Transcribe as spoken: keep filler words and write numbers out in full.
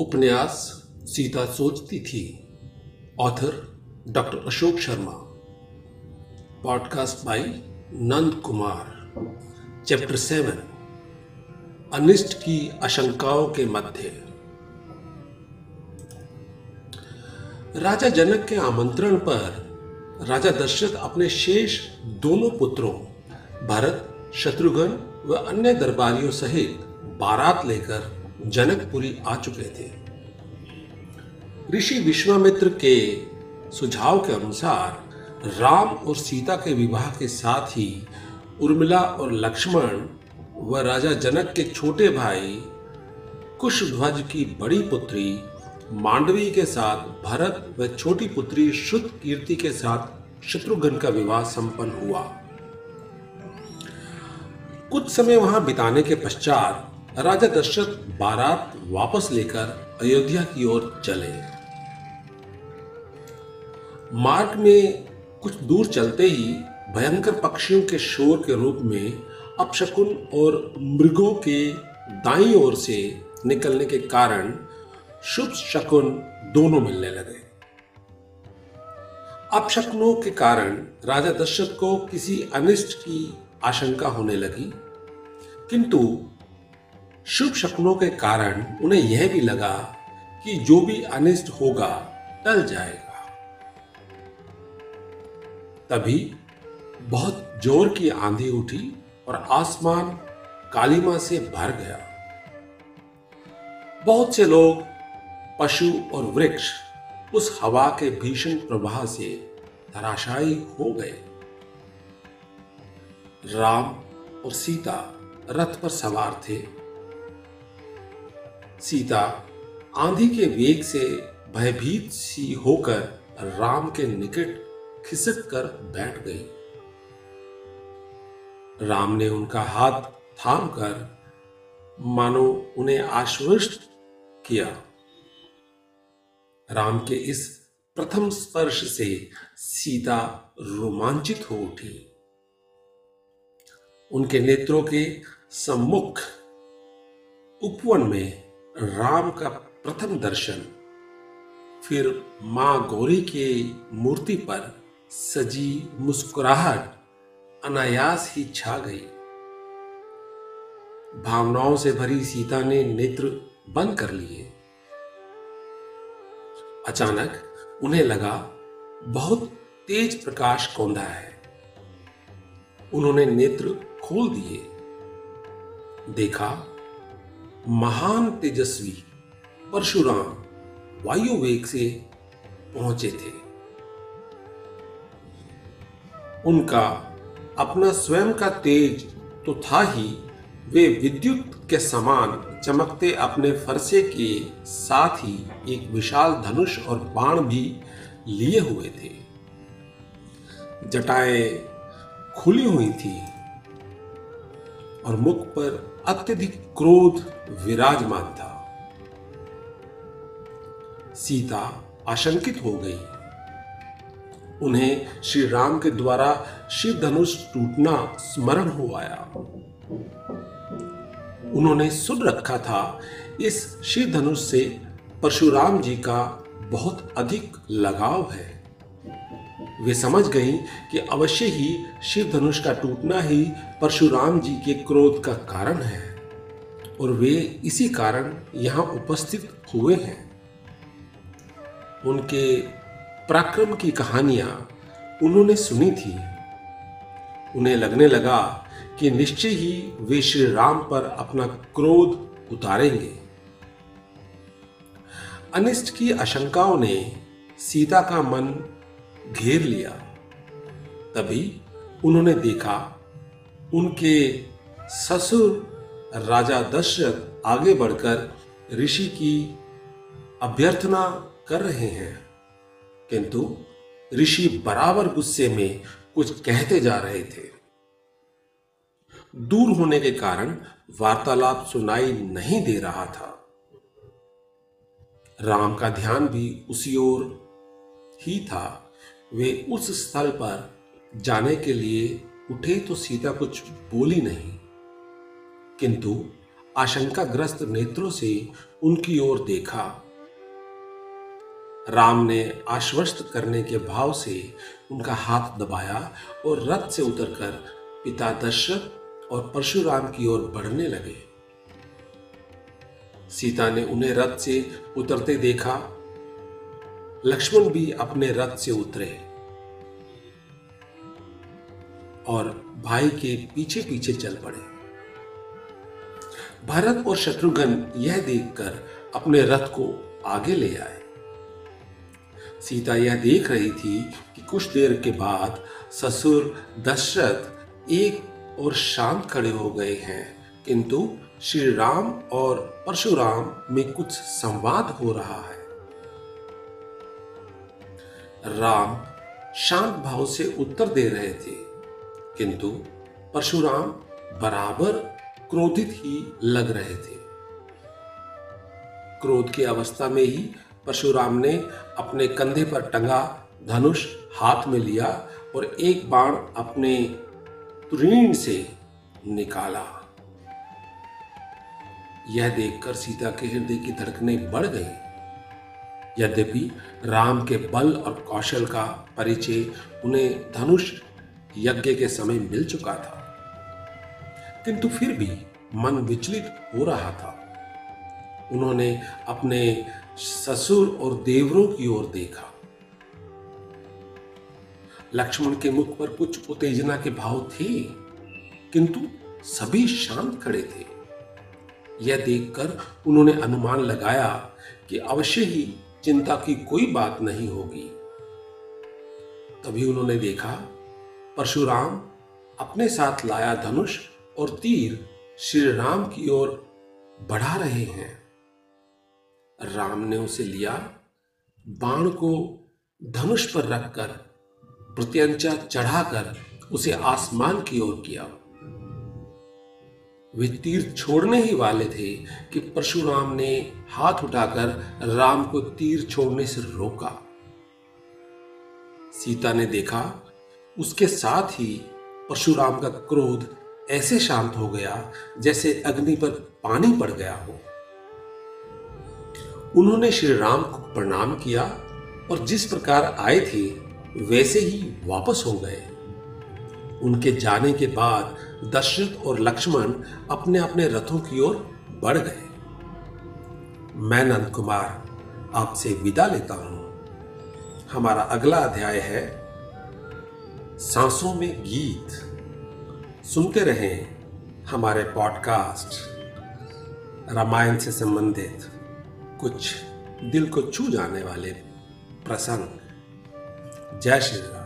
उपन्यास सीता सोचती थी। ऑथर डॉ. Ashok Sharma. Podcast by Nand Kumar. Chapter seven, अनिष्ट की आशंकाओं के मध्य। राजा जनक के आमंत्रण पर राजा दशरथ अपने शेष दोनों पुत्रों भरत, शत्रुघ्न व अन्य दरबारियों सहित बारात लेकर जनकपुरी आ चुके थे। ऋषि विश्वामित्र के सुझाव के अनुसार राम और सीता के विवाह के साथ ही उर्मिला और लक्ष्मण व राजा जनक के छोटे भाई कुशध्वज की बड़ी पुत्री मांडवी के साथ भरत व छोटी पुत्री सुतकीर्ति के साथ शत्रुघ्न का विवाह संपन्न हुआ। कुछ समय वहां बिताने के पश्चात राजा दशरथ बारात वापस लेकर अयोध्या की ओर चले। मार्ग में कुछ दूर चलते ही भयंकर पक्षियों के शोर के रूप में अपशकुन और मृगों के दाईं ओर से निकलने के कारण शुभ शकुन दोनों मिलने लगे। अपशकुनों के कारण राजा दशरथ को किसी अनिष्ट की आशंका होने लगी, किंतु शुभ शकुनों के कारण उन्हें यह भी लगा कि जो भी अनिष्ट होगा टल जाएगा। तभी बहुत जोर की आंधी उठी और आसमान कालिमा से भर गया। बहुत से लोग, पशु और वृक्ष उस हवा के भीषण प्रवाह से धराशायी हो गए। राम और सीता रथ पर सवार थे। सीता आंधी के वेग से भयभीत सी होकर राम के निकट खिसक कर बैठ गई। राम ने उनका हाथ थामकर मानो उन्हें आश्वस्त किया। राम के इस प्रथम स्पर्श से सीता रोमांचित हो उठी। उनके नेत्रों के सम्मुख उपवन में राम का प्रथम दर्शन, फिर मां गौरी की मूर्ति पर सजी मुस्कुराहट अनायास ही छा गई। भावनाओं से भरी सीता ने नेत्र बंद कर लिए। अचानक उन्हें लगा बहुत तेज प्रकाश कौंधा है। उन्होंने नेत्र खोल दिए। देखा महान तेजस्वी परशुराम वायु वेग से पहुंचे थे। उनका अपना स्वयं का तेज तो था ही, वे विद्युत के समान चमकते अपने फरसे के साथ ही एक विशाल धनुष और बाण भी लिए हुए थे। जटाएं खुली हुई थी और मुख पर अत्यधिक क्रोध विराजमान था। सीता आशंकित हो गई। उन्हें श्री राम के द्वारा शिव धनुष टूटना स्मरण हो आया। उन्होंने सुन रखा था इस शिव धनुष से परशुराम जी का बहुत अधिक लगाव है। वे समझ गईं कि अवश्य ही शिव धनुष का टूटना ही परशुराम जी के क्रोध का कारण है और वे इसी कारण यहाँ उपस्थित हुए हैं। उनके पराक्रम की कहानियां उन्होंने सुनी थी। उन्हें लगने लगा कि निश्चय ही वे श्री राम पर अपना क्रोध उतारेंगे। अनिष्ट की आशंकाओं ने सीता का मन घेर लिया। तभी उन्होंने देखा उनके ससुर राजा दशरथ आगे बढ़कर ऋषि की अभ्यर्थना कर रहे हैं, किंतु ऋषि बराबर गुस्से में कुछ कहते जा रहे थे। दूर होने के कारण वार्तालाप सुनाई नहीं दे रहा था। राम का ध्यान भी उसी ओर ही था। वे उस स्थल पर जाने के लिए उठे तो सीता कुछ बोली नहीं, किंतु आशंकाग्रस्त नेत्रों से उनकी ओर देखा। राम ने आश्वस्त करने के भाव से उनका हाथ दबाया और रथ से उतरकर पिता दशरथ और परशुराम की ओर बढ़ने लगे। सीता ने उन्हें रथ से उतरते देखा। लक्ष्मण भी अपने रथ से उतरे और भाई के पीछे पीछे चल पड़े। भरत और शत्रुघ्न यह देखकर अपने रथ को आगे ले आए। सीता यह देख रही थी कि कुछ देर के बाद ससुर दशरथ एक और शांत खड़े हो गए हैं, किंतु श्री राम और परशुराम में कुछ संवाद हो रहा है। राम शांत भाव से उत्तर दे रहे थे, किंतु परशुराम बराबर क्रोधित ही लग रहे थे। क्रोध की अवस्था में ही परशुराम ने अपने कंधे पर टंगा धनुष हाथ में लिया और एक बाण अपने तुरंत से निकाला। यह देखकर सीता के हृदय की धड़कनें बढ़ गई। यद्यपि राम के बल और कौशल का परिचय उन्हें धनुष यज्ञ के समय मिल चुका था, किंतु फिर भी मन विचलित हो रहा था। उन्होंने अपने ससुर और देवरों की ओर देखा। लक्ष्मण के मुख पर कुछ उत्तेजना के भाव थे, किंतु सभी शांत खड़े थे। यह देखकर उन्होंने अनुमान लगाया कि अवश्य ही चिंता की कोई बात नहीं होगी। तभी उन्होंने देखा परशुराम अपने साथ लाया धनुष और तीर श्री राम की ओर बढ़ा रहे हैं। राम ने उसे लिया, बाण को धनुष पर रखकर प्रत्यंचा चढ़ाकर उसे आसमान की ओर किया। वे तीर छोड़ने ही वाले थे कि परशुराम ने हाथ उठाकर राम को तीर छोड़ने से रोका। सीता ने देखा, उसके साथ ही परशुराम का क्रोध ऐसे शांत हो गया जैसे अग्नि पर पानी पड़ गया हो। उन्होंने श्री राम को प्रणाम किया और जिस प्रकार आए थे वैसे ही वापस हो गए। उनके जाने के बाद दशरथ और लक्ष्मण अपने अपने रथों की ओर बढ़ गए। मैं नंद कुमार आपसे विदा लेता हूं। हमारा अगला अध्याय है सांसों में गीत। सुनते रहें हमारे पॉडकास्ट। रामायण से संबंधित कुछ दिल को छू जाने वाले प्रसंग। जय श्री राम।